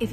If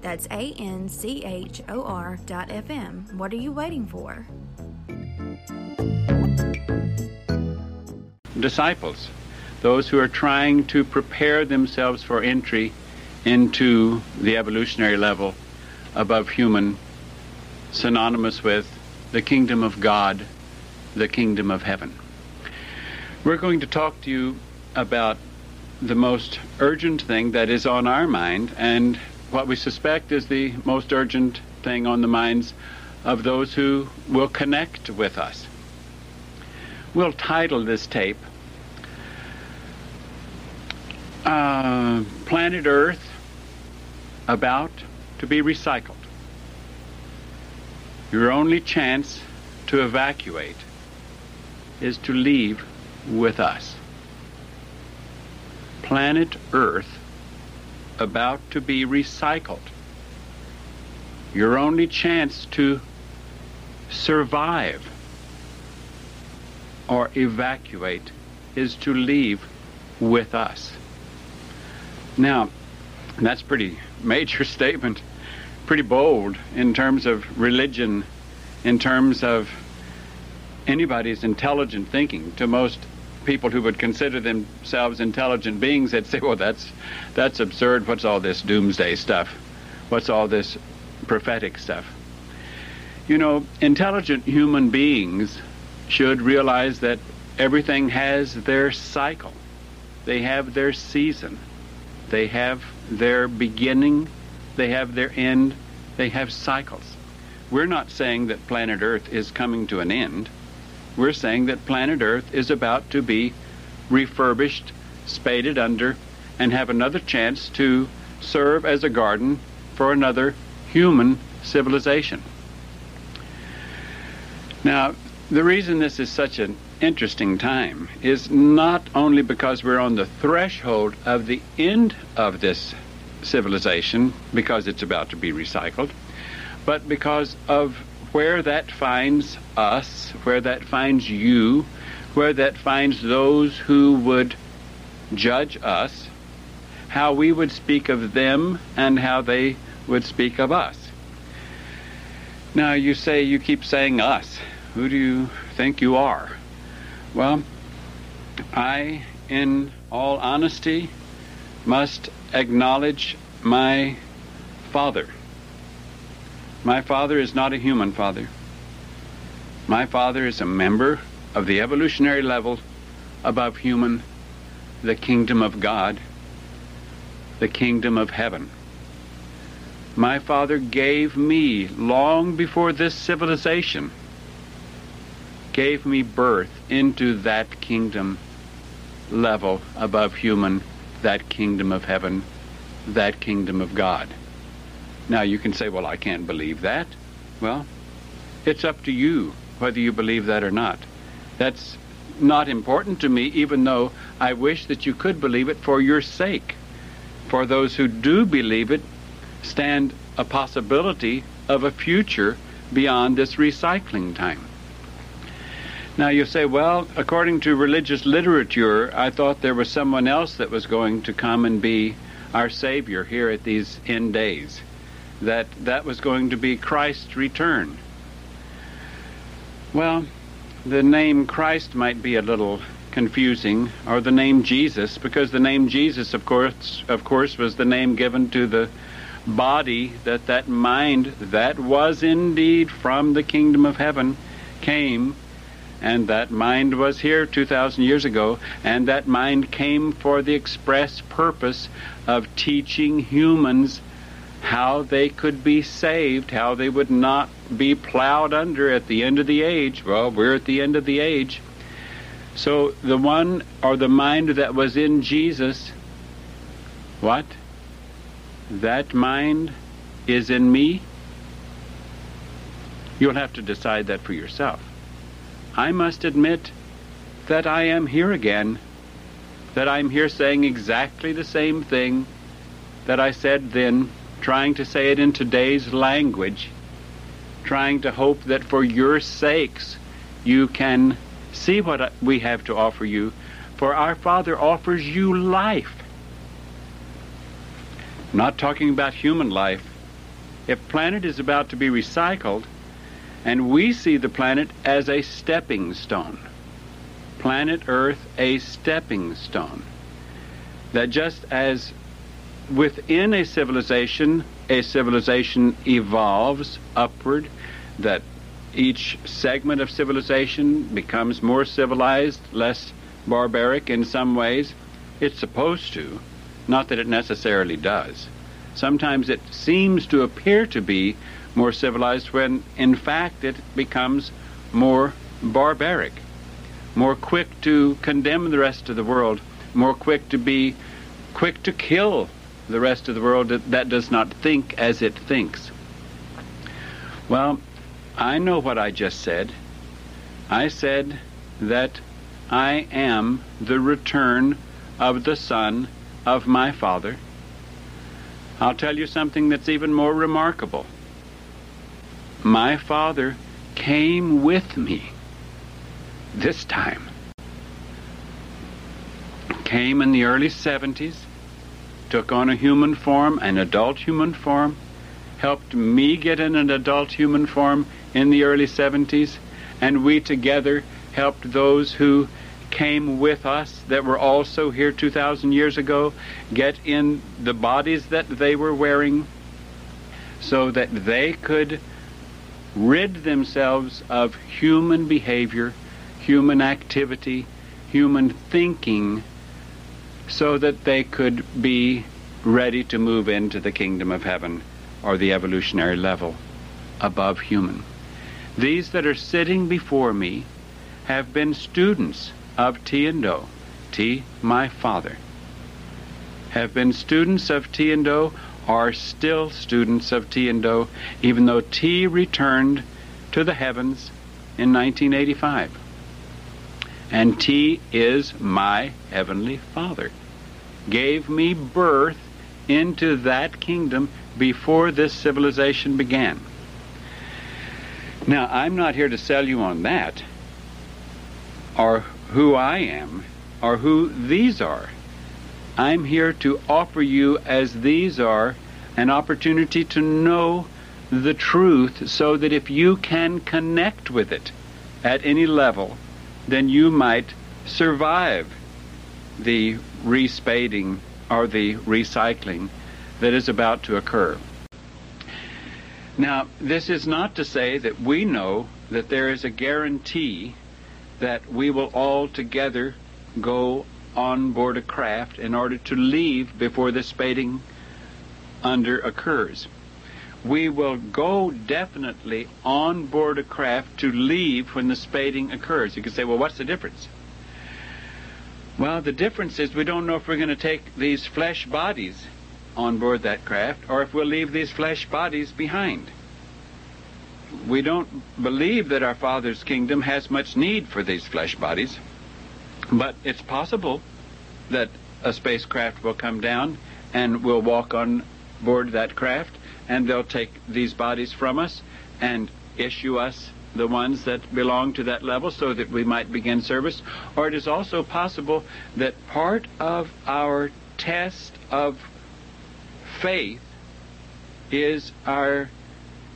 That's ANCHOR.FM. What are you waiting for? Disciples, those who are trying to prepare themselves for entry into the evolutionary level above human, synonymous with the kingdom of God, the kingdom of heaven. We're going to talk to you about the most urgent thing that is on our mind and what we suspect is the most urgent thing on the minds of those who will connect with us. We'll title this tape, Planet Earth About to be Recycled. Your only chance to evacuate is to leave with us. Planet Earth about to be recycled. Your only chance to survive or evacuate is to leave with us. Now, that's a pretty major statement, pretty bold in terms of religion, in terms of anybody's intelligent thinking. To most people who would consider themselves intelligent beings, they'd say, well, that's absurd. What's all this doomsday stuff? What's all this prophetic stuff? You know, intelligent human beings should realize that everything has their cycle. They have their season. They have their beginning. They have their end. They have cycles. We're not saying that planet Earth is coming to an end. We're saying that planet Earth is about to be refurbished, spaded under, and have another chance to serve as a garden for another human civilization. Now, the reason this is such an interesting time is not only because we're on the threshold of the end of this civilization, because it's about to be recycled, but because of where that finds us, where that finds you, where that finds those who would judge us, how we would speak of them and how they would speak of us. Now you keep saying us. Who do you think you are? Well, I, in all honesty, must acknowledge my father. My father is not a human father. My father is a member of the evolutionary level above human, the kingdom of God, the kingdom of heaven. My father gave me, long before this civilization, gave me birth into that kingdom level above human, that kingdom of heaven, that kingdom of God. Now you can say, well, I can't believe that. Well, it's up to you whether you believe that or not. That's not important to me, even though I wish that you could believe it for your sake. For those who do believe it, stand a possibility of a future beyond this recycling time. Now you say, well, according to religious literature, I thought there was someone else that was going to come and be our Savior here at these end days, that was going to be Christ's return. Well, the name Christ might be a little confusing, or the name Jesus, because the name Jesus, of course, was the name given to the body that mind that was indeed from the kingdom of heaven came. And that mind was here 2,000 years ago, and that mind came for the express purpose of teaching humans how they could be saved, how they would not be plowed under at the end of the age. Well, we're at the end of the age. So the one, or the mind that was in Jesus, what? That mind is in me? You'll have to decide that for yourself. I must admit that I am here again, that I'm here saying exactly the same thing that I said then, trying to say it in today's language, trying to hope that for your sakes you can see what we have to offer you, for our Father offers you life. I'm not talking about human life. If planet is about to be recycled, and we see the planet as a stepping stone. Planet Earth, a stepping stone. That just as within a civilization evolves upward, that each segment of civilization becomes more civilized, less barbaric in some ways. It's supposed to, not that it necessarily does. Sometimes it seems to appear to be more civilized when, in fact, it becomes more barbaric, more quick to condemn the rest of the world, more quick to kill the rest of the world that does not think as it thinks. Well, I know what I just said. I said that I am the return of the Son of my Father. I'll tell you something that's even more remarkable. My Father came with me this time. Came in the early 70s, took on a human form, an adult human form, helped me get in an adult human form in the early 70s, and we together helped those who came with us that were also here 2,000 years ago get in the bodies that they were wearing so that they could rid themselves of human behavior, human activity, human thinking, so that they could be ready to move into the kingdom of heaven, or the evolutionary level above human. These that are sitting before me have been students of T and O, T, my Father, have been students of T and O, are still students of T and O, even though T returned to the heavens in 1985. And T is my Heavenly Father. Gave me birth into that kingdom before this civilization began. Now, I'm not here to sell you on that, or who I am, or who these are. I'm here to offer you, as these are, an opportunity to know the truth so that if you can connect with it at any level, then you might survive the respading or the recycling that is about to occur. Now, this is not to say that we know that there is a guarantee that we will all together go on board a craft in order to leave before the spading under occurs. We will go definitely on board a craft to leave when the spading occurs. You can say, well, what's the difference? Well, the difference is we don't know if we're going to take these flesh bodies on board that craft or if we'll leave these flesh bodies behind. We don't believe that our Father's kingdom has much need for these flesh bodies. But it's possible that a spacecraft will come down and we'll walk on board that craft, and they'll take these bodies from us and issue us the ones that belong to that level so that we might begin service. Or it is also possible that part of our test of faith is our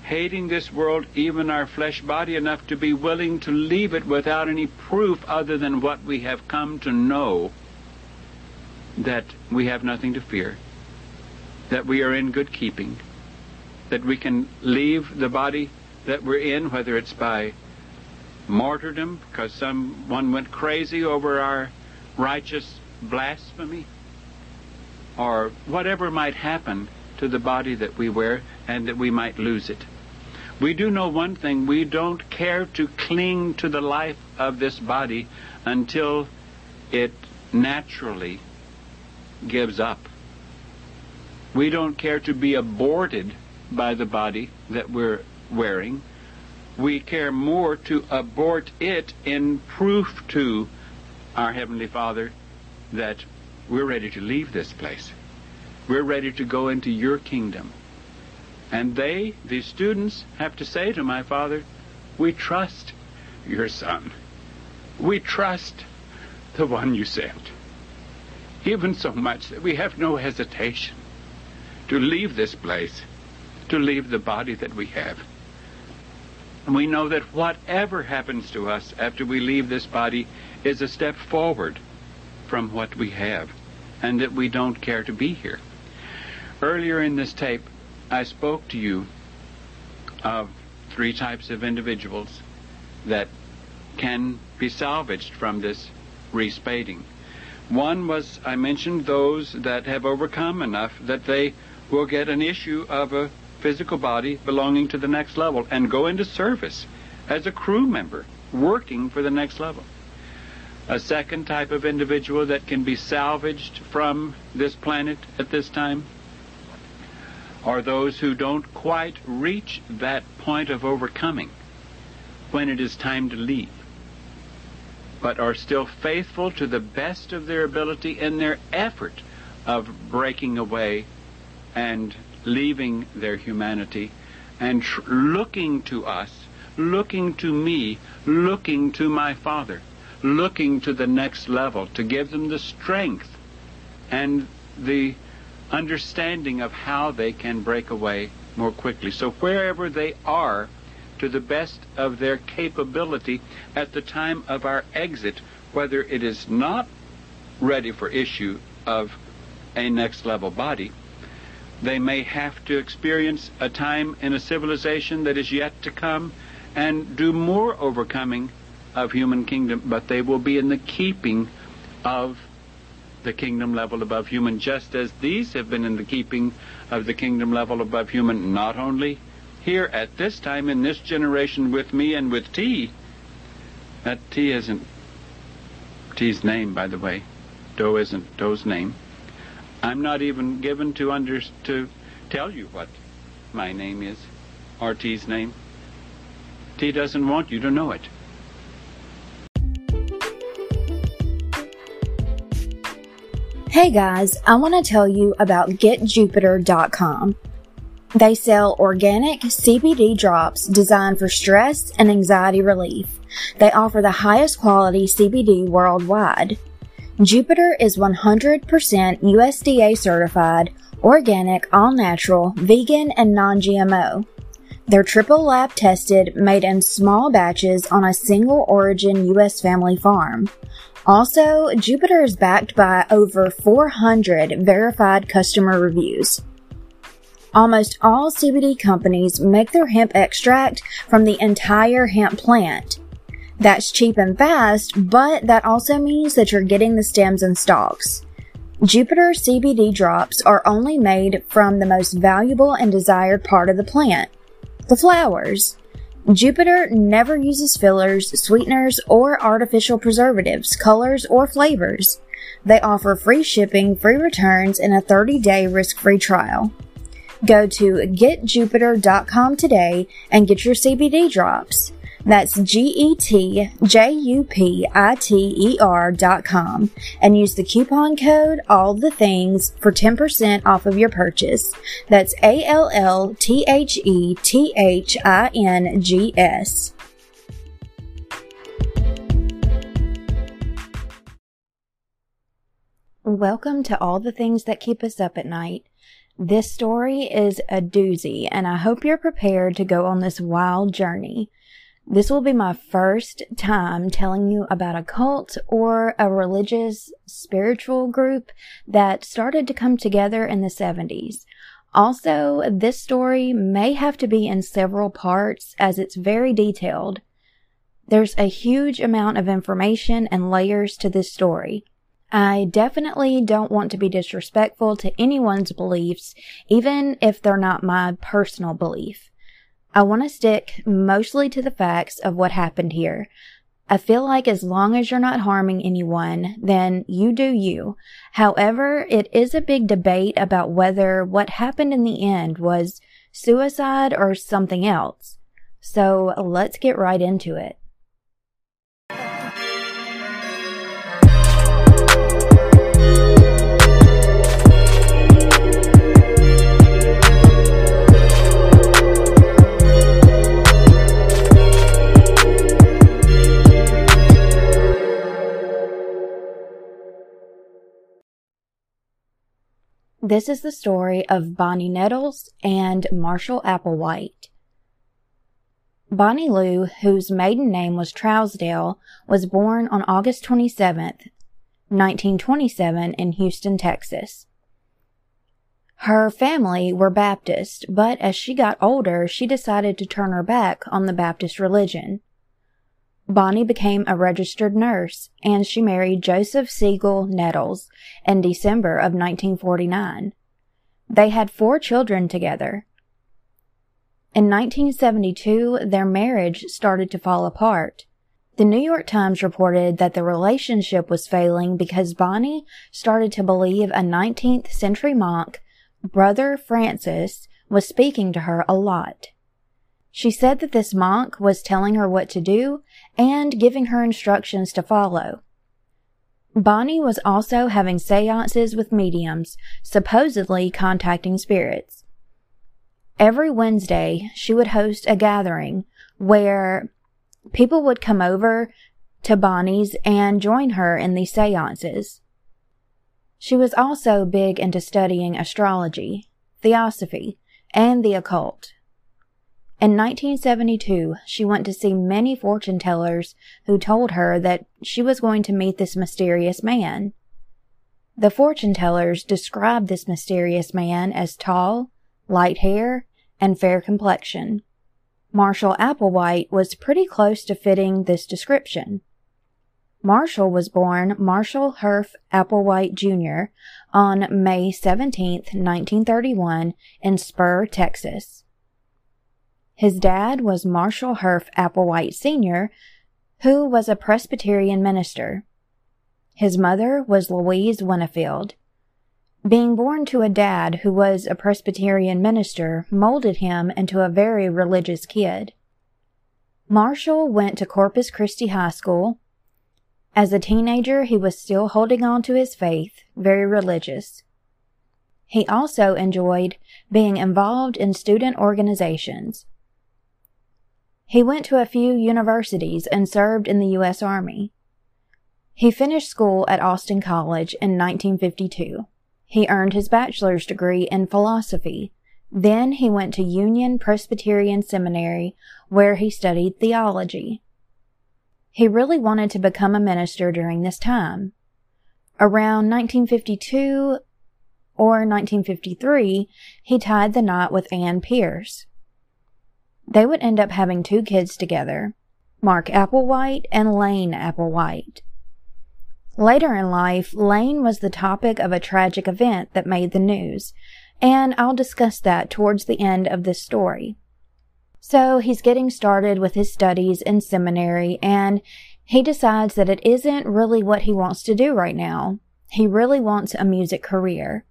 hating this world, even our flesh body, enough to be willing to leave it without any proof other than what we have come to know, that we have nothing to fear, that we are in good keeping, that we can leave the body that we're in, whether it's by martyrdom, because someone went crazy over our righteous blasphemy, or whatever might happen to the body that we wear, and that we might lose it. We do know one thing: we don't care to cling to the life of this body until it naturally gives up. We don't care to be aborted by the body that we're wearing. We care more to abort it in proof to our Heavenly Father that we're ready to leave this place. We're ready to go into your kingdom. And they, these students, have to say to my Father, we trust your Son. We trust the one you sent. Even so much that we have no hesitation to leave this place, to leave the body that we have. And we know that whatever happens to us after we leave this body is a step forward from what we have, and that we don't care to be here. Earlier in this tape, I spoke to you of three types of individuals that can be salvaged from this respading. One was, I mentioned, those that have overcome enough that they will get an issue of a physical body belonging to the next level and go into service as a crew member working for the next level. A second type of individual that can be salvaged from this planet at this time are those who don't quite reach that point of overcoming when it is time to leave, but are still faithful to the best of their ability in their effort of breaking away and leaving their humanity and looking to us, looking to me, looking to my Father, looking to the next level to give them the strength and the understanding of how they can break away more quickly. So wherever they are, to the best of their capability at the time of our exit, whether it is not ready for issue of a next level body, they may have to experience a time in a civilization that is yet to come and do more overcoming of human kingdom, but they will be in the keeping of the kingdom level above human, just as these have been in the keeping of the kingdom level above human, not only here at this time in this generation with me and with T. That T isn't T's name, by the way. Doe isn't Doe's name. I'm not even given to tell you what my name is, or T's name. T doesn't want you to know it. Hey guys, I want to tell you about GetJupiter.com. They sell organic CBD drops designed for stress and anxiety relief. They offer the highest quality CBD worldwide. Jupiter is 100% USDA certified, organic, all-natural, vegan, and non-GMO. They're triple lab tested, made in small batches on a single origin U.S. family farm. Also, Jupiter is backed by over 400 verified customer reviews. Almost all CBD companies make their hemp extract from the entire hemp plant. That's cheap and fast, but that also means that you're getting the stems and stalks. Jupiter CBD drops are only made from the most valuable and desired part of the plant, the flowers. Jupiter never uses fillers, sweeteners, or artificial preservatives, colors, or flavors. They offer free shipping, free returns, and a 30-day risk-free trial. Go to GetJupiter.com today and get your CBD drops. That's getjupiter.com and use the coupon code ALLTHETHINGS for 10% off of your purchase. That's ALLTHETHINGS. Welcome to All the Things That Keep Us Up at Night. This story is a doozy, and I hope you're prepared to go on this wild journey. This will be my first time telling you about a cult or a religious spiritual group that started to come together in the 70s. Also, this story may have to be in several parts as it's very detailed. There's a huge amount of information and layers to this story. I definitely don't want to be disrespectful to anyone's beliefs, even if they're not my personal belief. I want to stick mostly to the facts of what happened here. I feel like as long as you're not harming anyone, then you do you. However, it is a big debate about whether what happened in the end was suicide or something else. So let's get right into it. This is the story of Bonnie Nettles and Marshall Applewhite. Bonnie Lou, whose maiden name was Trousdale, was born on August 27, 1927 in Houston, Texas. Her family were Baptist, but as she got older, she decided to turn her back on the Baptist religion. Bonnie became a registered nurse, and she married Joseph Siegel Nettles in December of 1949. They had 4 children together. In 1972, their marriage started to fall apart. The New York Times reported that the relationship was failing because Bonnie started to believe a 19th century monk, Brother Francis, was speaking to her a lot. She said that this monk was telling her what to do and giving her instructions to follow. Bonnie was also having seances with mediums, supposedly contacting spirits. Every Wednesday, she would host a gathering where people would come over to Bonnie's and join her in these seances. She was also big into studying astrology, theosophy, and the occult. In 1972, she went to see many fortune tellers who told her that she was going to meet this mysterious man. The fortune tellers described this mysterious man as tall, light hair, and fair complexion. Marshall Applewhite was pretty close to fitting this description. Marshall was born Marshall Herff Applewhite Jr. on May 17, 1931 in Spur, Texas. His dad was Marshall Herff Applewhite Sr., who was a Presbyterian minister. His mother was Louise Winifield. Being born to a dad who was a Presbyterian minister molded him into a very religious kid. Marshall went to Corpus Christi High School. As a teenager, he was still holding on to his faith, very religious. He also enjoyed being involved in student organizations. He went to a few universities and served in the U.S. Army. He finished school at Austin College in 1952. He earned his bachelor's degree in philosophy. Then he went to Union Presbyterian Seminary, where he studied theology. He really wanted to become a minister during this time. Around 1952 or 1953, he tied the knot with Anne Pierce. They would end up having 2 kids together, Mark Applewhite and Lane Applewhite. Later in life, Lane was the topic of a tragic event that made the news, and I'll discuss that towards the end of this story. So he's getting started with his studies in seminary, and he decides that it isn't really what he wants to do right now. He really wants a music career.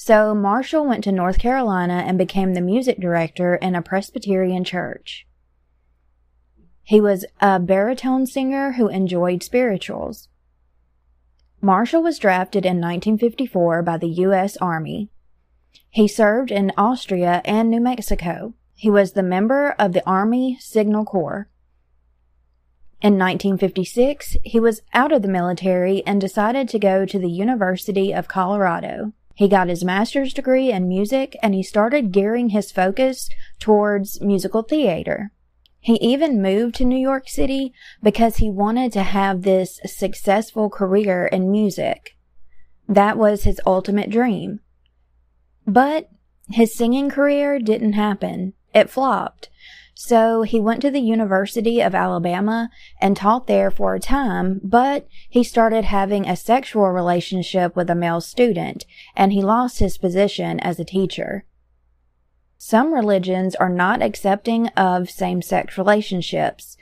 So Marshall went to North Carolina and became the music director in a Presbyterian church. He was a baritone singer who enjoyed spirituals. Marshall was drafted in 1954 by the U.S. Army. He served in Austria and New Mexico. He was the member of the Army Signal Corps. In 1956, he was out of the military and decided to go to the University of Colorado. He got his master's degree in music, and he started gearing his focus towards musical theater. He even moved to New York City because he wanted to have this successful career in music. That was his ultimate dream. But his singing career didn't happen. It flopped. So he went to the University of Alabama and taught there for a time, but he started having a sexual relationship with a male student, and he lost his position as a teacher. Some religions are not accepting of same-sex relationships,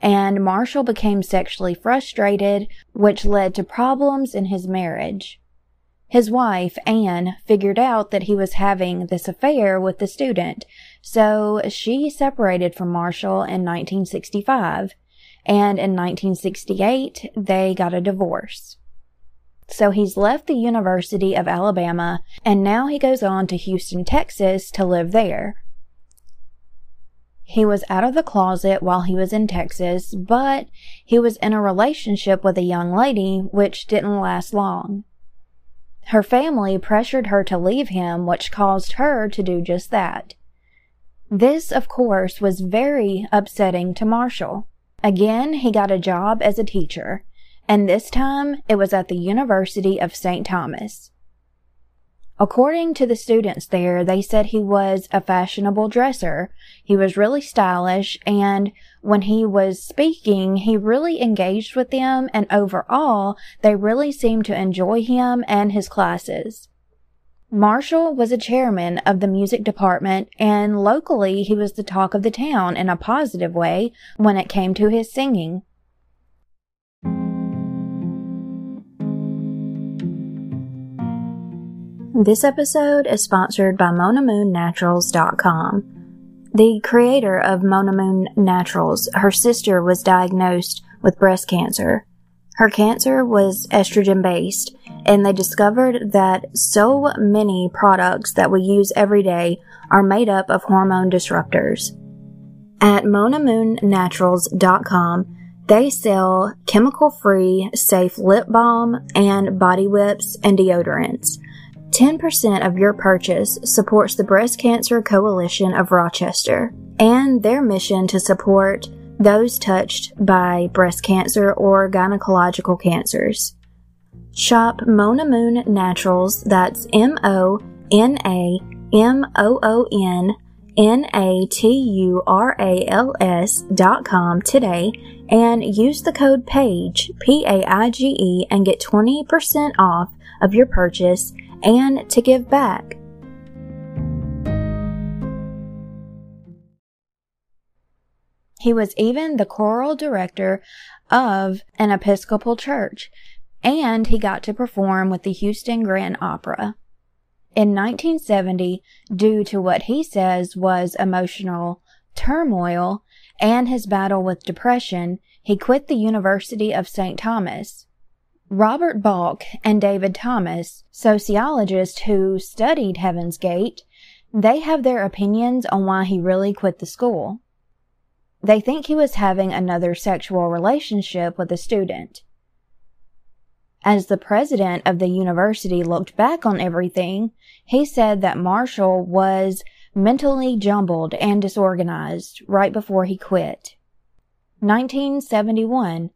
and Marshall became sexually frustrated, which led to problems in his marriage. His wife, Anne, figured out that he was having this affair with the student, so she separated from Marshall in 1965, and in 1968, they got a divorce. So he's left the University of Alabama, and now he goes on to Houston, Texas to live there. He was out of the closet while he was in Texas, but he was in a relationship with a young lady, which didn't last long. Her family pressured her to leave him, which caused her to do just that. This, of course, was very upsetting to Marshall. Again, he got a job as a teacher, and this time it was at the University of Saint Thomas. According to the students there, they said he was a fashionable dresser. He was really stylish, and when he was speaking, he really engaged with them, and overall, they really seemed to enjoy him and his classes. Marshall was a chairman of the music department, and locally, he was the talk of the town in a positive way when it came to his singing. This episode is sponsored by MonaMoonNaturals.com. The creator of Mona Moon Naturals, her sister was diagnosed with breast cancer. Her cancer was estrogen-based, and they discovered that so many products that we use every day are made up of hormone disruptors. At MonaMoonNaturals.com, they sell chemical-free, safe lip balm and body whips and deodorants. 10% of your purchase supports the Breast Cancer Coalition of Rochester and their mission to support those touched by breast cancer or gynecological cancers. Shop Mona Moon Naturals, that's MonaMoonNaturals.com today and use the code PAIGE, P-A-I-G-E, and get 20% off of your purchase and to give back. He was even the choral director of an Episcopal church, and he got to perform with the Houston Grand Opera. In 1970, due to what he says was emotional turmoil and his battle with depression, he quit the University of St. Thomas. Robert Balk and David Thomas, sociologists who studied Heaven's Gate, they have their opinions on why he really quit the school. They think he was having another sexual relationship with a student. As the president of the university looked back on everything, he said that Marshall was mentally jumbled and disorganized right before he quit. 1971.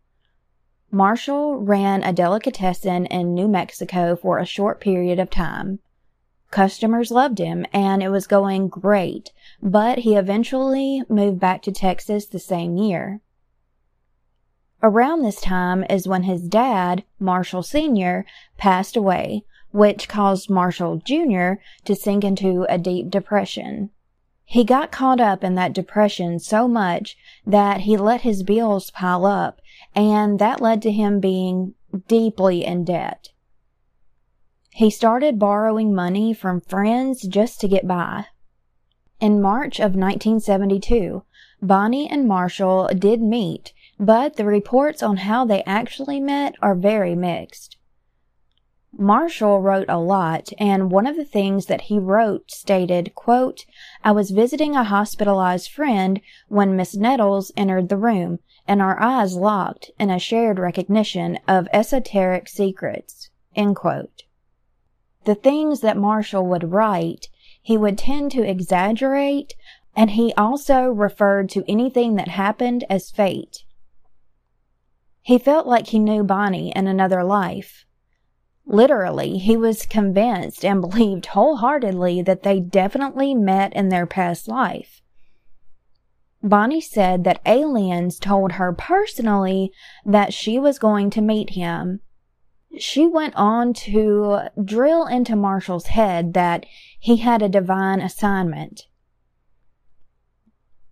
Marshall ran a delicatessen in New Mexico for a short period of time. Customers loved him, and it was going great, but he eventually moved back to Texas the same year. Around this time is when his dad, Marshall Sr., passed away, which caused Marshall Jr. to sink into a deep depression. He got caught up in that depression so much that he let his bills pile up, and that led to him being deeply in debt. He started borrowing money from friends just to get by. In March of 1972, Bonnie and Marshall did meet, but the reports on how they actually met are very mixed. Marshall wrote a lot, and one of the things that he wrote stated, quote, "I was visiting a hospitalized friend when Miss Nettles entered the room, and our eyes locked in a shared recognition of esoteric secrets," end quote. The things that Marshall would write, he would tend to exaggerate, and he also referred to anything that happened as fate. He felt like he knew Bonnie in another life. Literally, he was convinced and believed wholeheartedly that they definitely met in their past life. Bonnie said that aliens told her personally that she was going to meet him. She went on to drill into Marshall's head that he had a divine assignment.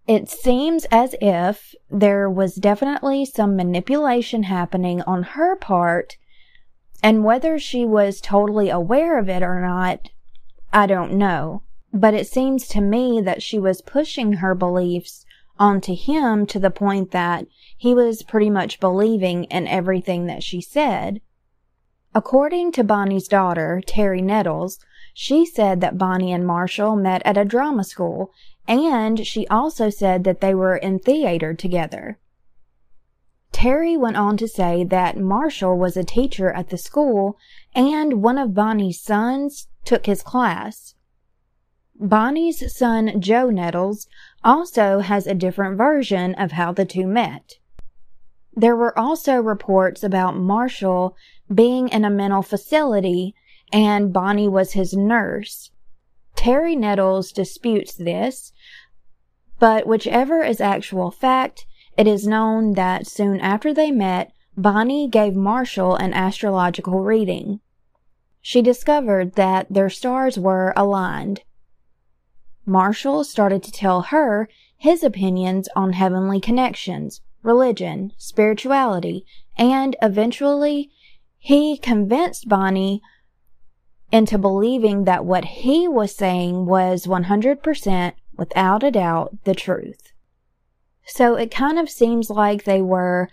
It seems as if there was definitely some manipulation happening on her part, and whether she was totally aware of it or not, I don't know. But it seems to me that she was pushing her beliefs onto him to the point that he was pretty much believing in everything that she said. According to Bonnie's daughter, Terry Nettles, she said that Bonnie and Marshall met at a drama school, and she also said that they were in theater together. Terry went on to say that Marshall was a teacher at the school, and one of Bonnie's sons took his class. Bonnie's son, Joe Nettles, also has a different version of how the two met. There were also reports about Marshall being in a mental facility, and Bonnie was his nurse. Terry Nettles disputes this, but whichever is actual fact, it is known that soon after they met, Bonnie gave Marshall an astrological reading. She discovered that their stars were aligned. Marshall started to tell her his opinions on heavenly connections, religion, spirituality, and eventually he convinced Bonnie into believing that what he was saying was 100%, without a doubt, the truth. So it kind of seems like they were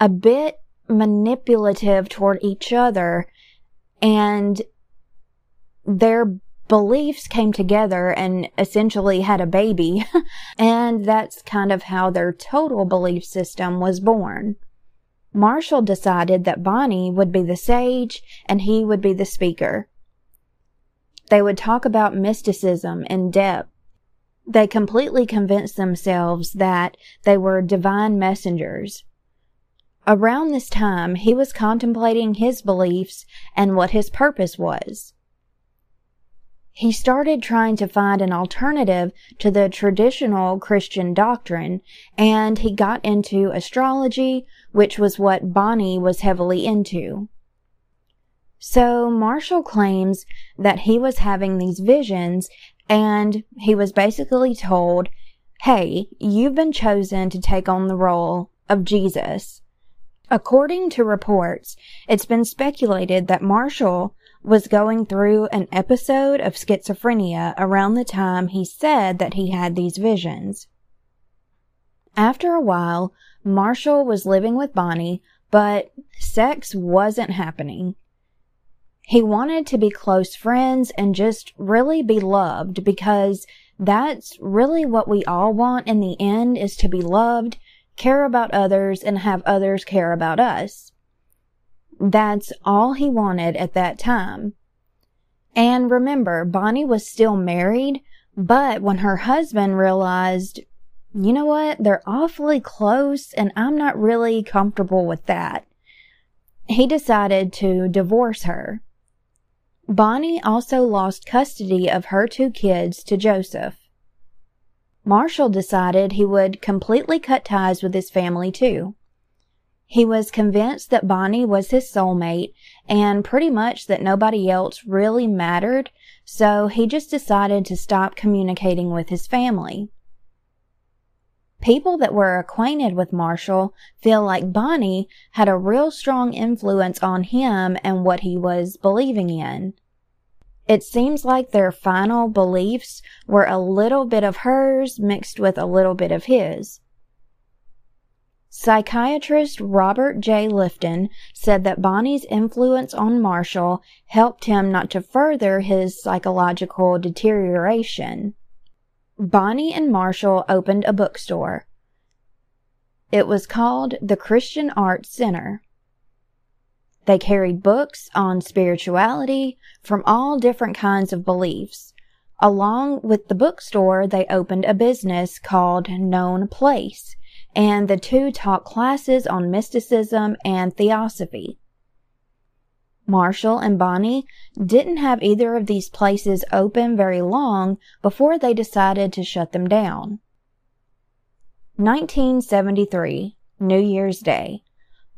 a bit manipulative toward each other, and their beliefs came together and essentially had a baby, and that's kind of how their total belief system was born. Marshall decided that Bonnie would be the sage and he would be the speaker. They would talk about mysticism in depth. They completely convinced themselves that they were divine messengers. Around this time, he was contemplating his beliefs and what his purpose was. He started trying to find an alternative to the traditional Christian doctrine, and he got into astrology, which was what Bonnie was heavily into. So Marshall claims that he was having these visions, and he was basically told, "Hey, you've been chosen to take on the role of Jesus." According to reports, it's been speculated that Marshall was going through an episode of schizophrenia around the time he said that he had these visions. After a while, Marshall was living with Bonnie, but sex wasn't happening. He wanted to be close friends and just really be loved, because that's really what we all want in the end, is to be loved, care about others, and have others care about us. That's all he wanted at that time. And remember, Bonnie was still married, but when her husband realized, you know what, they're awfully close and I'm not really comfortable with that, he decided to divorce her. Bonnie also lost custody of her two kids to Joseph. Marshall decided he would completely cut ties with his family too. He was convinced that Bonnie was his soulmate and pretty much that nobody else really mattered, so he just decided to stop communicating with his family. People that were acquainted with Marshall feel like Bonnie had a real strong influence on him and what he was believing in. It seems like their final beliefs were a little bit of hers mixed with a little bit of his. Psychiatrist Robert J. Lifton said that Bonnie's influence on Marshall helped him not to further his psychological deterioration. Bonnie and Marshall opened a bookstore. It was called the Christian Arts Center. They carried books on spirituality from all different kinds of beliefs. Along with the bookstore, they opened a business called Known Place, and the two taught classes on mysticism and theosophy. Marshall and Bonnie didn't have either of these places open very long before they decided to shut them down. 1973, New Year's Day.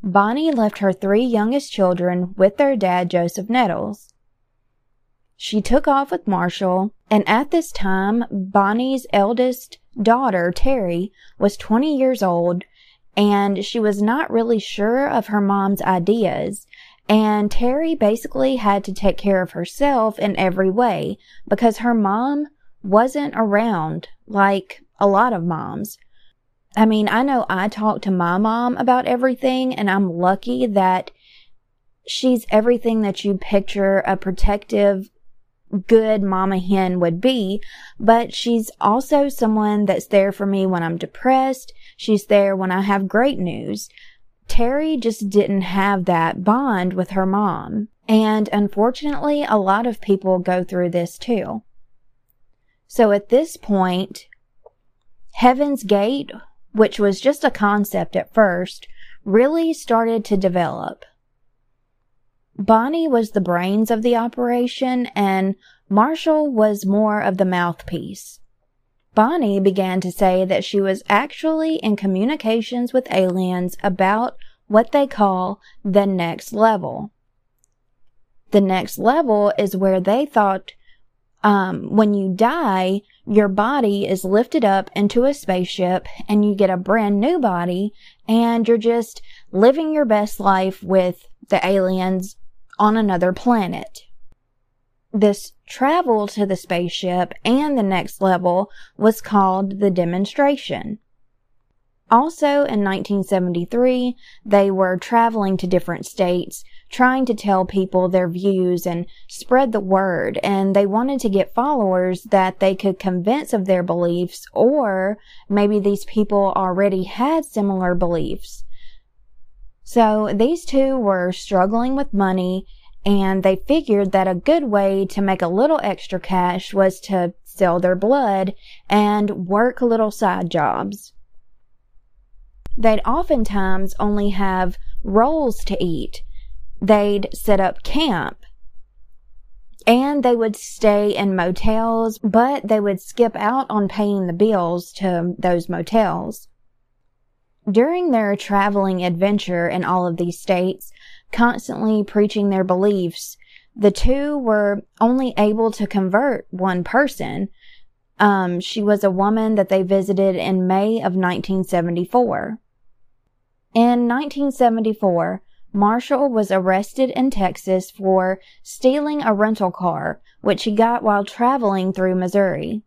Bonnie left her three youngest children with their dad, Joseph Nettles. She took off with Marshall, and at this time, Bonnie's eldest daughter, Terry, was 20 years old, and she was not really sure of her mom's ideas, and Terry basically had to take care of herself in every way because her mom wasn't around like a lot of moms. I mean, I know I talk to my mom about everything, and I'm lucky that she's everything that you picture a protective, good mama hen would be, but she's also someone that's there for me when I'm depressed. She's there when I have great news. Terry just didn't have that bond with her mom, and unfortunately, a lot of people go through this too. So at this point, Heaven's Gate, which was just a concept at first, really started to develop. Bonnie was the brains of the operation, and Marshall was more of the mouthpiece. Bonnie began to say that she was actually in communications with aliens about what they call the next level. The next level is where they thought when you die, your body is lifted up into a spaceship and you get a brand new body, and you're just living your best life with the aliens on another planet. This travel to the spaceship and the next level was called the demonstration. Also in 1973, they were traveling to different states, trying to tell people their views and spread the word, and they wanted to get followers that they could convince of their beliefs, or maybe these people already had similar beliefs. So these two were struggling with money, and they figured that a good way to make a little extra cash was to sell their blood and work little side jobs. They'd oftentimes only have rolls to eat. They'd set up camp, and they would stay in motels, but they would skip out on paying the bills to those motels. During their traveling adventure in all of these states, constantly preaching their beliefs, the two were only able to convert one person. She was a woman that they visited in May of 1974. In 1974, Marshall was arrested in Texas for stealing a rental car, which he got while traveling through Missouri.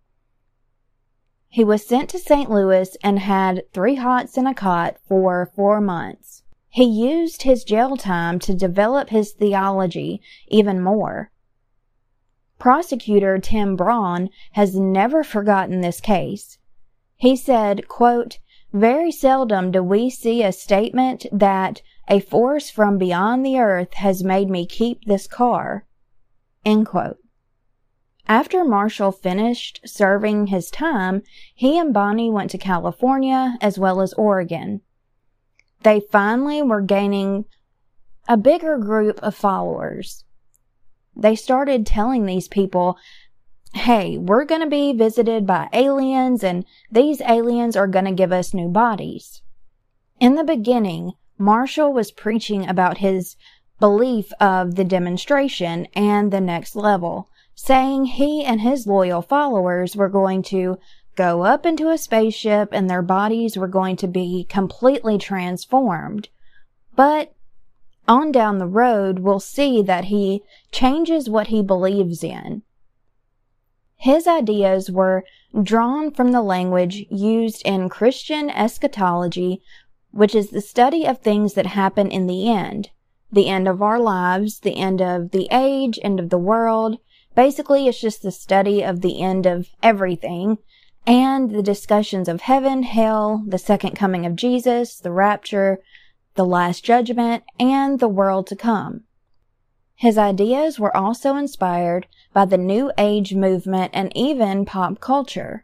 He was sent to St. Louis and had 3 hots in a cot for 4 months. He used his jail time to develop his theology even more. Prosecutor Tim Braun has never forgotten this case. He said, quote, "Very seldom do we see a statement that a force from beyond the earth has made me keep this car," end quote. After Marshall finished serving his time, he and Bonnie went to California as well as Oregon. They finally were gaining a bigger group of followers. They started telling these people, "Hey, we're going to be visited by aliens, and these aliens are going to give us new bodies." In the beginning, Marshall was preaching about his belief of the demonstration and the next level, saying he and his loyal followers were going to go up into a spaceship and their bodies were going to be completely transformed. But on down the road, we'll see that he changes what he believes in. His ideas were drawn from the language used in Christian eschatology, which is the study of things that happen in the end of our lives, the end of the age, end of the world. Basically, it's just the study of the end of everything, and the discussions of heaven, hell, the second coming of Jesus, the rapture, the last judgment, and the world to come. His ideas were also inspired by the New Age movement and even pop culture.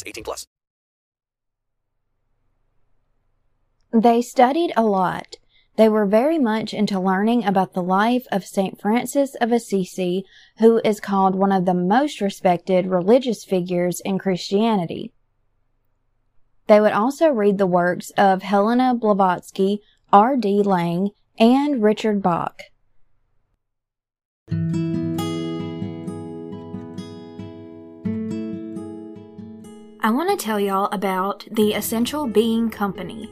18 plus. They studied a lot. They were very much into learning about the life of Saint Francis of Assisi, who is called one of the most respected religious figures in Christianity. They would also read the works of Helena Blavatsky, R.D. Lang, and Richard Bach. I want to tell y'all about the Essential Being Company.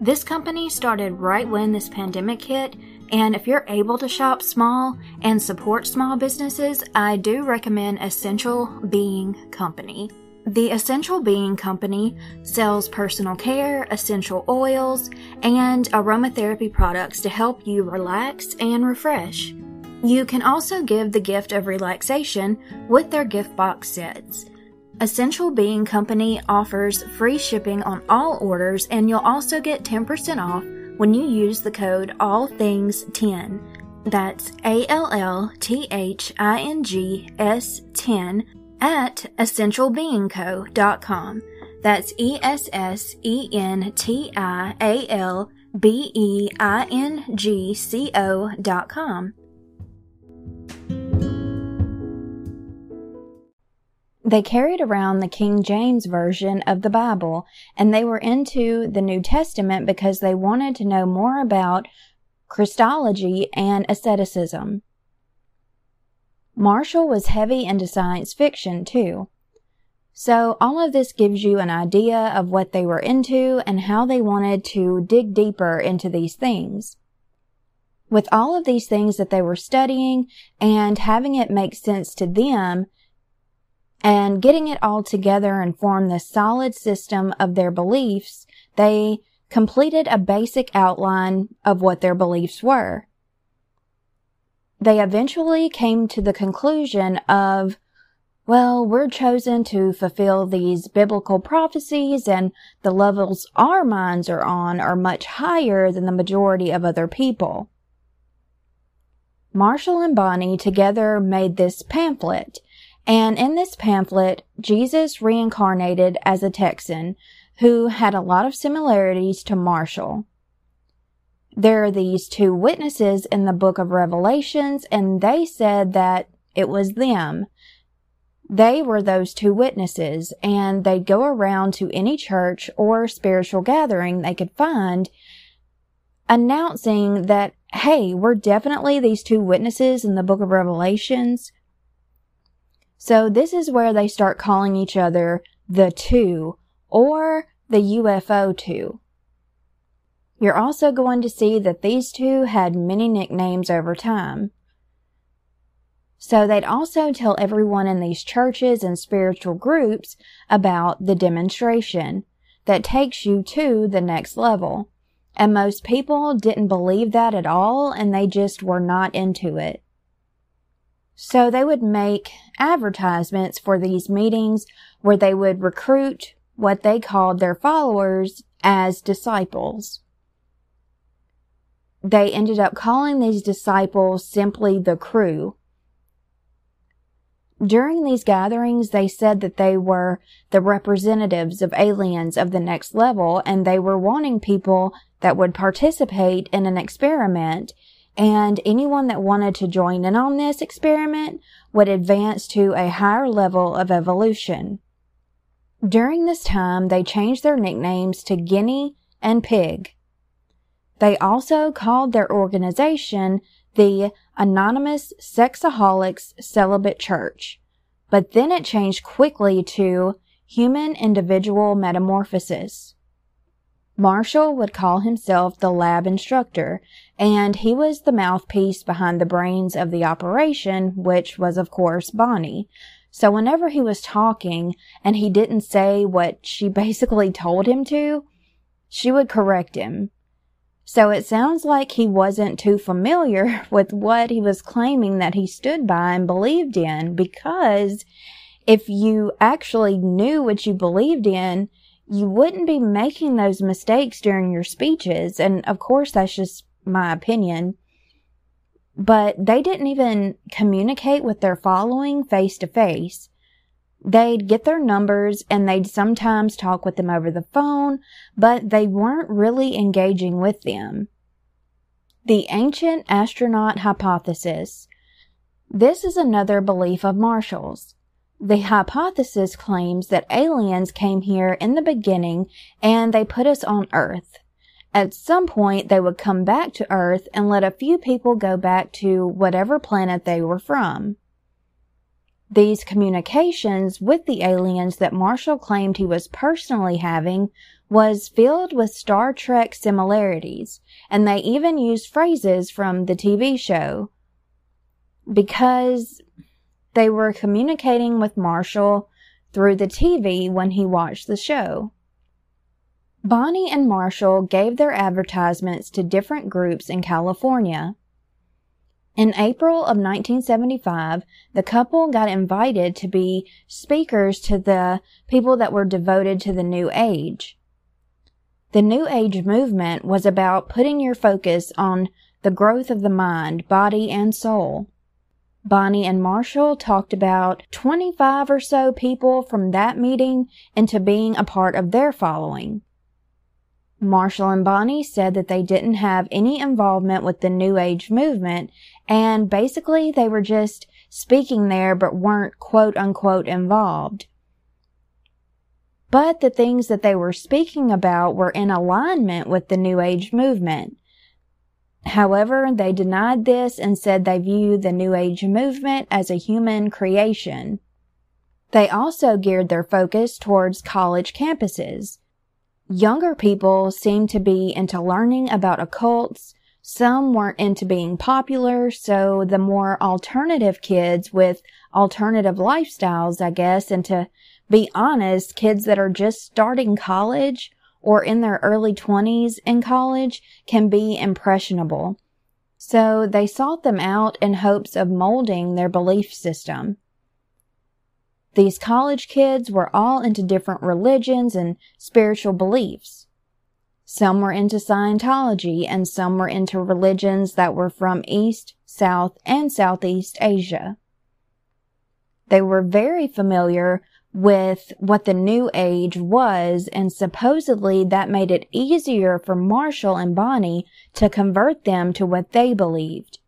This company started right when this pandemic hit, and if you're able to shop small and support small businesses, I do recommend Essential Being Company. The Essential Being Company sells personal care, essential oils, and aromatherapy products to help you relax and refresh. You can also give the gift of relaxation with their gift box sets. Essential Being Company offers free shipping on all orders, and you'll also get 10% off when you use the code ALLTHINGS10. That's ALLTHINGS10. At EssentialBeingCo.com. That's EssentialBeingCo.com. They carried around the King James Version of the Bible, and they were into the New Testament because they wanted to know more about Christology and asceticism. Marshall was heavy into science fiction, too. So all of this gives you an idea of what they were into and how they wanted to dig deeper into these things. With all of these things that they were studying and having it make sense to them and getting it all together and form this solid system of their beliefs, they completed a basic outline of what their beliefs were. They eventually came to the conclusion of, well, we're chosen to fulfill these biblical prophecies, and the levels our minds are on are much higher than the majority of other people. Marshall and Bonnie together made this pamphlet, and in this pamphlet, Jesus reincarnated as a Texan who had a lot of similarities to Marshall. There are these two witnesses in the book of Revelations, and they said that it was them. They were those two witnesses, and they'd go around to any church or spiritual gathering they could find announcing that, hey, we're definitely these two witnesses in the book of Revelations. So this is where they start calling each other the two, or the UFO two. You're also going to see that these two had many nicknames over time. So they'd also tell everyone in these churches and spiritual groups about the demonstration that takes you to the next level. And most people didn't believe that at all, and they just were not into it. So they would make advertisements for these meetings where they would recruit what they called their followers as disciples. They ended up calling these disciples simply the crew. During these gatherings, they said that they were the representatives of aliens of the next level, and they were wanting people that would participate in an experiment, and anyone that wanted to join in on this experiment would advance to a higher level of evolution. During this time, they changed their nicknames to Guinea and Pig. They also called their organization the Anonymous Sexaholics Celibate Church, but then it changed quickly to Human Individual Metamorphosis. Marshall would call himself the lab instructor, and he was the mouthpiece behind the brains of the operation, which was, of course, Bonnie. So whenever he was talking and he didn't say what she basically told him to, she would correct him. So it sounds like he wasn't too familiar with what he was claiming that he stood by and believed in, because if you actually knew what you believed in, you wouldn't be making those mistakes during your speeches. And of course, that's just my opinion. But they didn't even communicate with their following face to face. They'd get their numbers and they'd sometimes talk with them over the phone, but they weren't really engaging with them. The ancient astronaut hypothesis. This is another belief of Marshall's. The hypothesis claims that aliens came here in the beginning and they put us on Earth. At some point, they would come back to Earth and let a few people go back to whatever planet they were from. These communications with the aliens that Marshall claimed he was personally having was filled with Star Trek similarities, and they even used phrases from the TV show because they were communicating with Marshall through the TV when he watched the show. Bonnie and Marshall gave their advertisements to different groups in California. In April of 1975, the couple got invited to be speakers to the people that were devoted to the New Age. The New Age movement was about putting your focus on the growth of the mind, body, and soul. Bonnie and Marshall talked about 25 or so people from that meeting into being a part of their following. Marshall and Bonnie said that they didn't have any involvement with the New Age movement, and basically they were just speaking there but weren't quote-unquote involved. But the things that they were speaking about were in alignment with the New Age movement. However, they denied this and said they view the New Age movement as a human creation. They also geared their focus towards college campuses. Younger people seemed to be into learning about occults. Some weren't into being popular, so the more alternative kids with alternative lifestyles, I guess, and to be honest, kids that are just starting college or in their early 20s in college can be impressionable. So they sought them out in hopes of molding their belief system. These college kids were all into different religions and spiritual beliefs. Some were into Scientology, and some were into religions that were from East, South, and Southeast Asia. They were very familiar with what the New Age was, and supposedly that made it easier for Marshall and Bonnie to convert them to what they believed.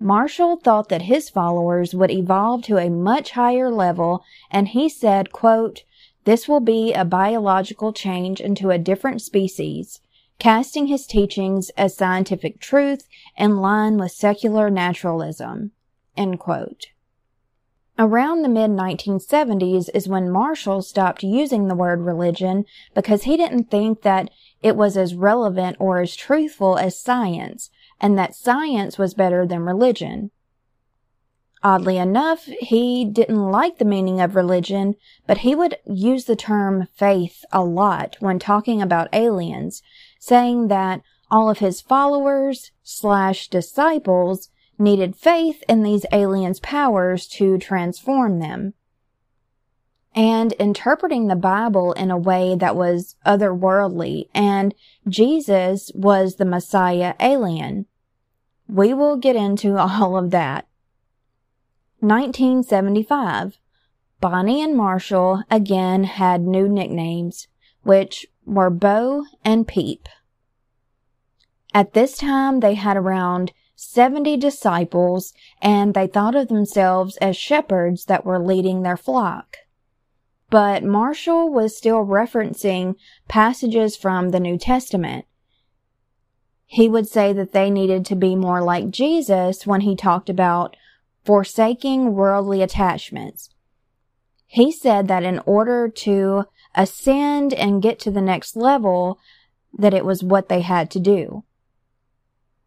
Marshall thought that his followers would evolve to a much higher level, and he said, quote, "This will be a biological change into a different species. casting his teachings as scientific truth in line with secular naturalism." End quote. Around the mid-1970s is when Marshall stopped using the word religion because he didn't think that it was as relevant or as truthful as science, and that science was better than religion. Oddly enough, he didn't like the meaning of religion, but he would use the term faith a lot when talking about aliens, saying that all of his followers/disciples needed faith in these aliens' powers to transform them. And interpreting the Bible in a way that was otherworldly, and Jesus was the Messiah alien. We will get into all of that. 1975. Bonnie and Marshall again had new nicknames, which were Bo and Peep. At this time, they had around 70 disciples, and they thought of themselves as shepherds that were leading their flock. But Marshall was still referencing passages from the New Testament. He would say that they needed to be more like Jesus when he talked about forsaking worldly attachments. He said that in order to ascend and get to the next level, that it was what they had to do.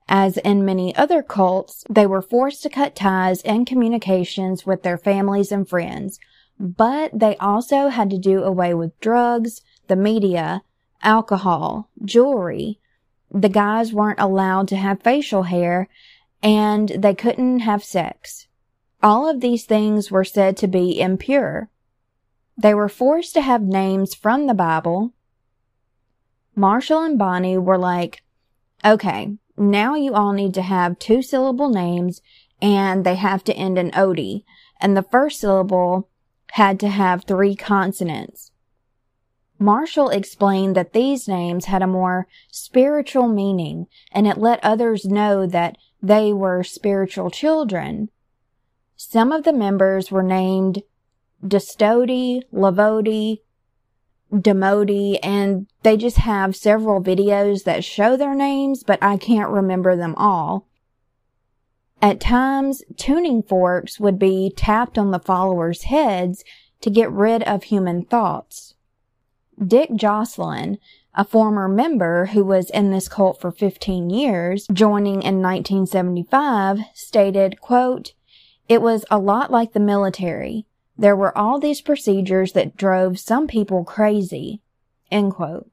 As in many other cults, they were forced to cut ties and communications with their families and friends, but they also had to do away with drugs, the media, alcohol, jewelry. The guys weren't allowed to have facial hair, and they couldn't have sex. All of these things were said to be impure. They were forced to have names from the Bible. Marshall and Bonnie were like, "Okay, now you all need to have two-syllable names, and they have to end in "-ody," and the first syllable had to have three consonants." Marshall explained that these names had a more spiritual meaning, and it let others know that they were spiritual children. Some of the members were named Distodi, Lavodi, Demodi, and they just have several videos that show their names, but I can't remember them all. At times, tuning forks would be tapped on the followers' heads to get rid of human thoughts. Dick Jocelyn, a former member who was in this cult for 15 years, joining in 1975, stated, quote, "It was a lot like the military. There were all these procedures that drove some people crazy," end quote.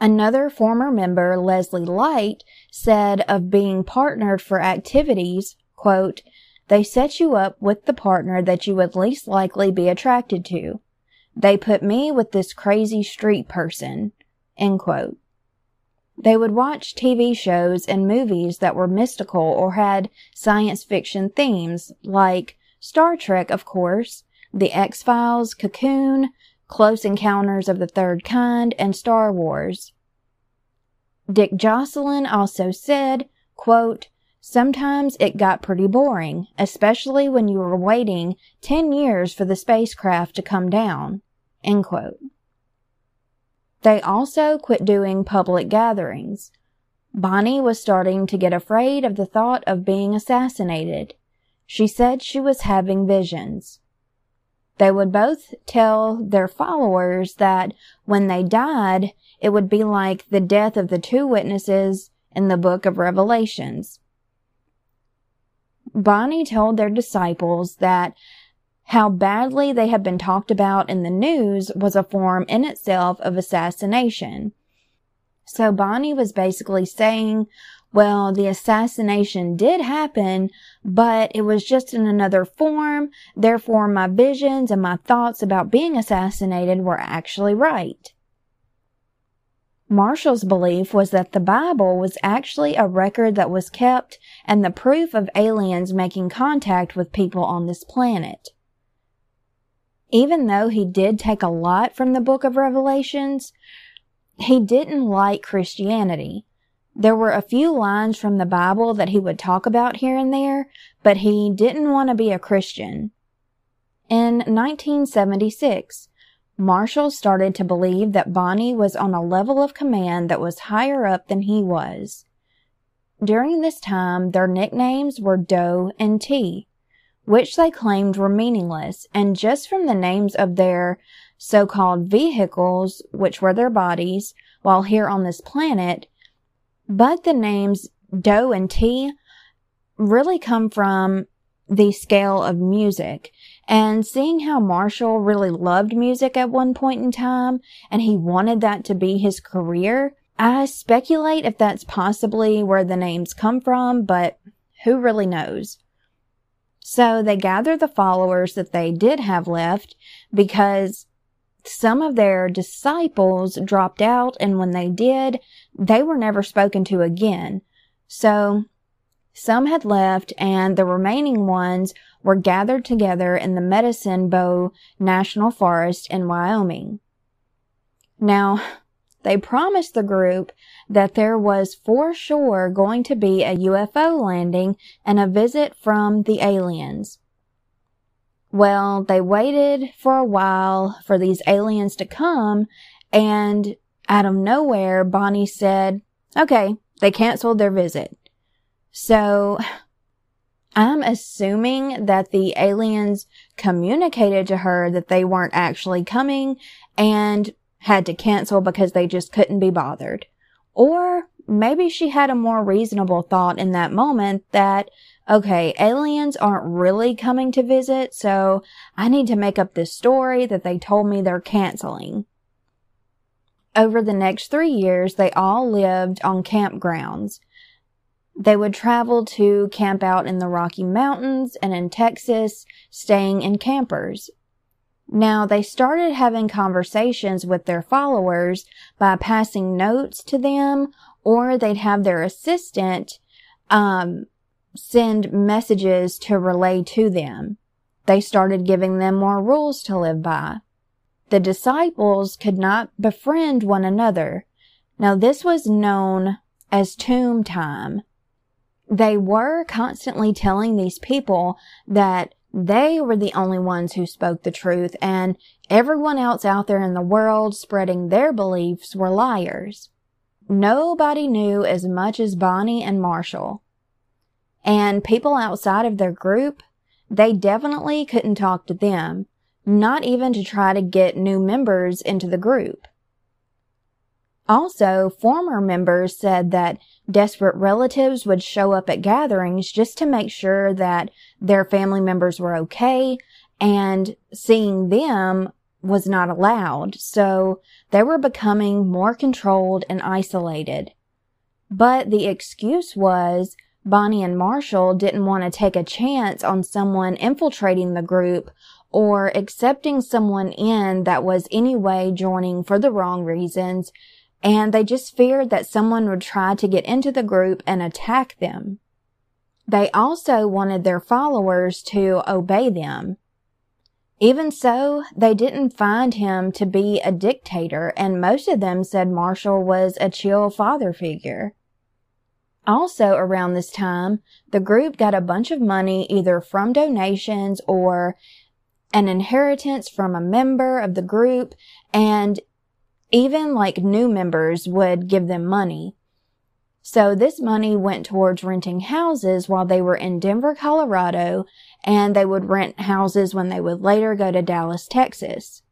Another former member, Leslie Light, said of being partnered for activities, quote, "They set you up with the partner that you would least likely be attracted to. They put me with this crazy street person," end quote. They would watch TV shows and movies that were mystical or had science fiction themes, like Star Trek, of course, The X-Files, Cocoon, Close Encounters of the Third Kind, and Star Wars. Dick Jocelyn also said, quote, "Sometimes it got pretty boring, especially when you were waiting 10 years for the spacecraft to come down," end quote. They also quit doing public gatherings. Bonnie was starting to get afraid of the thought of being assassinated. She said she was having visions. They would both tell their followers that when they died, it would be like the death of the two witnesses in the book of Revelations. Bonnie told their disciples that how badly they had been talked about in the news was a form in itself of assassination. So Bonnie was basically saying, well, the assassination did happen, but it was just in another form. Therefore, my visions and my thoughts about being assassinated were actually right. Marshall's belief was that the Bible was actually a record that was kept and the proof of aliens making contact with people on this planet. Even though he did take a lot from the book of Revelations, he didn't like Christianity. There were a few lines from the Bible that he would talk about here and there, but he didn't want to be a Christian. In 1976, Marshall started to believe that Bonnie was on a level of command that was higher up than he was. During this time, their nicknames were Doe and T, which they claimed were meaningless, and just from the names of their so-called vehicles, which were their bodies, while here on this planet, but the names Doe and T really come from the scale of music. And seeing how Marshall really loved music at one point in time, and he wanted that to be his career, I speculate if that's possibly where the names come from, but who really knows? So they gathered the followers that they did have left, because some of their disciples dropped out, and when they did, they were never spoken to again. So some had left, and the remaining ones were gathered together in the Medicine Bow National Forest in Wyoming. Now, they promised the group that there was for sure going to be a UFO landing and a visit from the aliens. Well, they waited for a while for these aliens to come, and out of nowhere, Bonnie said, okay, they canceled their visit. So I'm assuming that the aliens communicated to her that they weren't actually coming and had to cancel because they just couldn't be bothered. Or maybe she had a more reasonable thought in that moment that, okay, aliens aren't really coming to visit, so I need to make up this story that they told me they're canceling. Over the next 3 years, they all lived on campgrounds. They would travel to camp out in the Rocky Mountains and in Texas, staying in campers. Now, they started having conversations with their followers by passing notes to them, or they'd have their assistant send messages to relay to them. They started giving them more rules to live by. The disciples could not befriend one another. Now, this was known as tomb time. They were constantly telling these people that they were the only ones who spoke the truth, and everyone else out there in the world spreading their beliefs were liars. Nobody knew as much as Bonnie and Marshall. And people outside of their group, they definitely couldn't talk to them, not even to try to get new members into the group. Also, former members said that desperate relatives would show up at gatherings just to make sure that their family members were okay, and seeing them was not allowed, so they were becoming more controlled and isolated. But the excuse was Bonnie and Marshall didn't want to take a chance on someone infiltrating the group or accepting someone in that was anyway joining for the wrong reasons, and they just feared that someone would try to get into the group and attack them. They also wanted their followers to obey them. Even so, they didn't find him to be a dictator, and most of them said Marshall was a chill father figure. Also around this time, the group got a bunch of money either from donations or an inheritance from a member of the group, and even like new members would give them money. So this money went towards renting houses while they were in Denver, Colorado, and they would rent houses when they would later go to Dallas, Texas.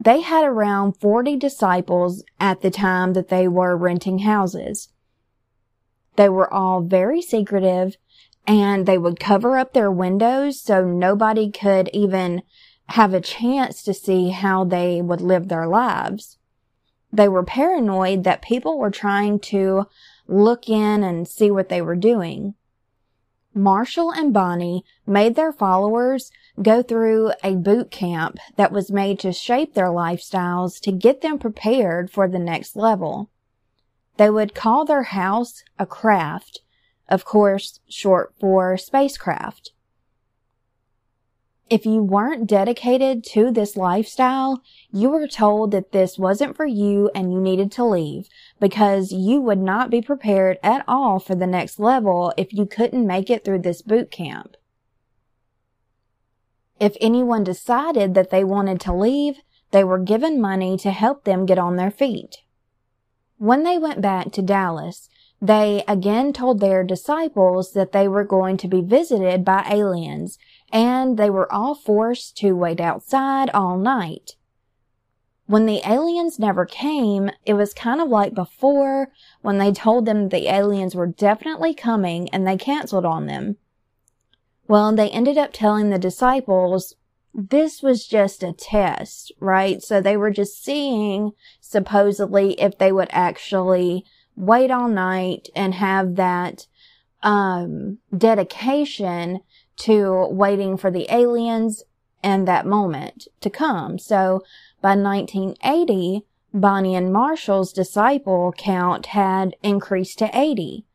They had around 40 disciples at the time that they were renting houses. They were all very secretive, and they would cover up their windows so nobody could even have a chance to see how they would live their lives. They were paranoid that people were trying to look in and see what they were doing. Marshall and Bonnie made their followers go through a boot camp that was made to shape their lifestyles to get them prepared for the next level. They would call their house a craft, of course, short for spacecraft. If you weren't dedicated to this lifestyle, you were told that this wasn't for you and you needed to leave because you would not be prepared at all for the next level if you couldn't make it through this boot camp. If anyone decided that they wanted to leave, they were given money to help them get on their feet. When they went back to Dallas, they again told their disciples that they were going to be visited by aliens, and they were all forced to wait outside all night. When the aliens never came, it was kind of like before when they told them the aliens were definitely coming and they canceled on them. Well, they ended up telling the disciples this was just a test, right? So they were just seeing, supposedly, if they would actually wait all night and have that dedication to waiting for the aliens and that moment to come. So by 1980, Bonnie and Marshall's disciple count had increased to 80.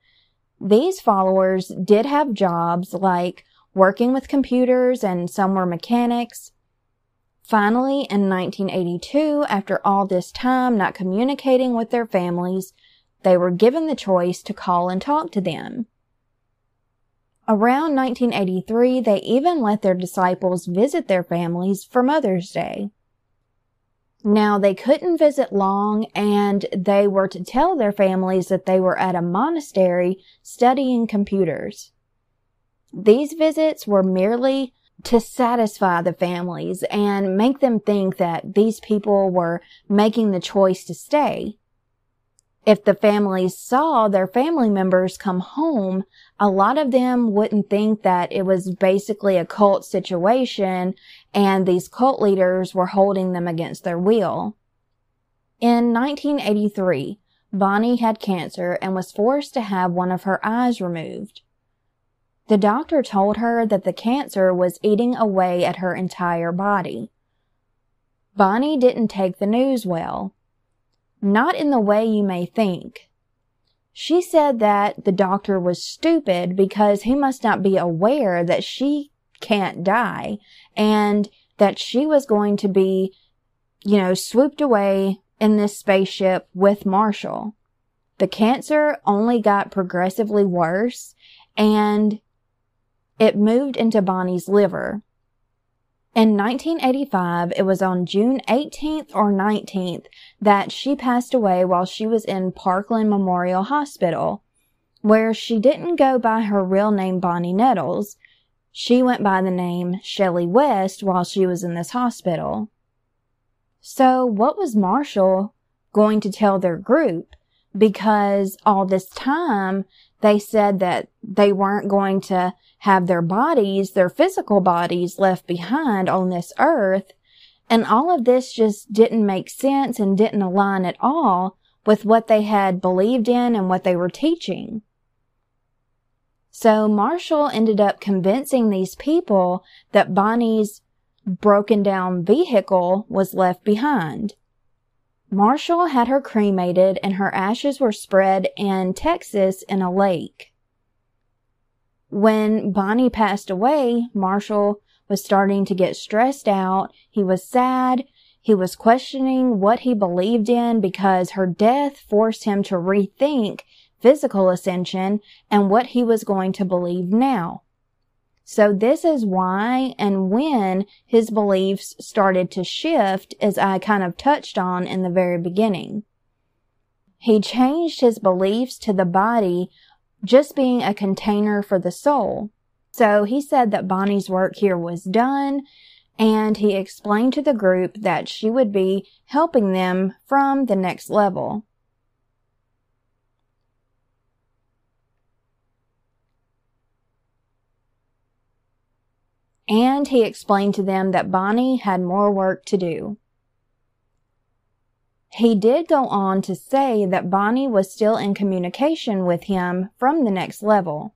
These followers did have jobs like working with computers, and some were mechanics. Finally, in 1982, after all this time not communicating with their families, they were given the choice to call and talk to them. Around 1983, they even let their disciples visit their families for Mother's Day. Now, they couldn't visit long, and they were to tell their families that they were at a monastery studying computers. These visits were merely to satisfy the families and make them think that these people were making the choice to stay. If the families saw their family members come home, a lot of them wouldn't think that it was basically a cult situation and these cult leaders were holding them against their will. In 1983, Bonnie had cancer and was forced to have one of her eyes removed. The doctor told her that the cancer was eating away at her entire body. Bonnie didn't take the news well. Not in the way you may think. She said that the doctor was stupid because he must not be aware that she can't die and that she was going to be, swooped away in this spaceship with Marshall. The cancer only got progressively worse, and it moved into Bonnie's liver. In 1985, it was on June 18th or 19th that she passed away while she was in Parkland Memorial Hospital, where she didn't go by her real name Bonnie Nettles. She went by the name Shelley West while she was in this hospital. So what was Marshall going to tell their group? Because all this time, they said that they weren't going to have their physical bodies left behind on this earth. And all of this just didn't make sense and didn't align at all with what they had believed in and what they were teaching. So Marshall ended up convincing these people that Bonnie's broken down vehicle was left behind. Marshall had her cremated and her ashes were spread in Texas in a lake. When Bonnie passed away, Marshall was starting to get stressed out. He was sad. He was questioning what he believed in because her death forced him to rethink physical ascension and what he was going to believe now. So this is why and when his beliefs started to shift, as I kind of touched on in the very beginning. He changed his beliefs to the body just being a container for the soul. So he said that Bonnie's work here was done, and he explained to the group that she would be helping them from the next level. And he explained to them that Bonnie had more work to do. He did go on to say that Bonnie was still in communication with him from the next level.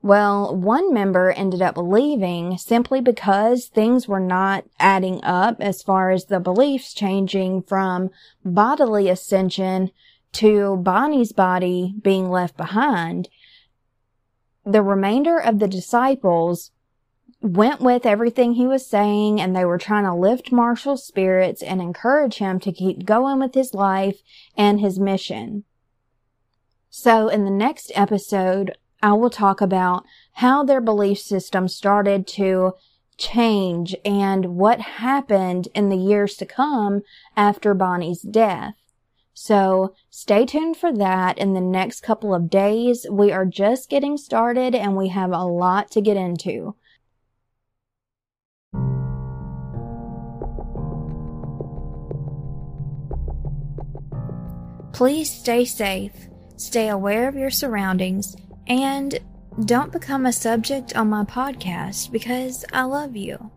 Well, one member ended up leaving simply because things were not adding up as far as the beliefs changing from bodily ascension to Bonnie's body being left behind. The remainder of the disciples went with everything he was saying, and they were trying to lift Marshall's spirits and encourage him to keep going with his life and his mission. So in the next episode, I will talk about how their belief system started to change and what happened in the years to come after Bonnie's death. So stay tuned for that in the next couple of days. We are just getting started and we have a lot to get into. Please stay safe, stay aware of your surroundings, and don't become a subject on my podcast because I love you.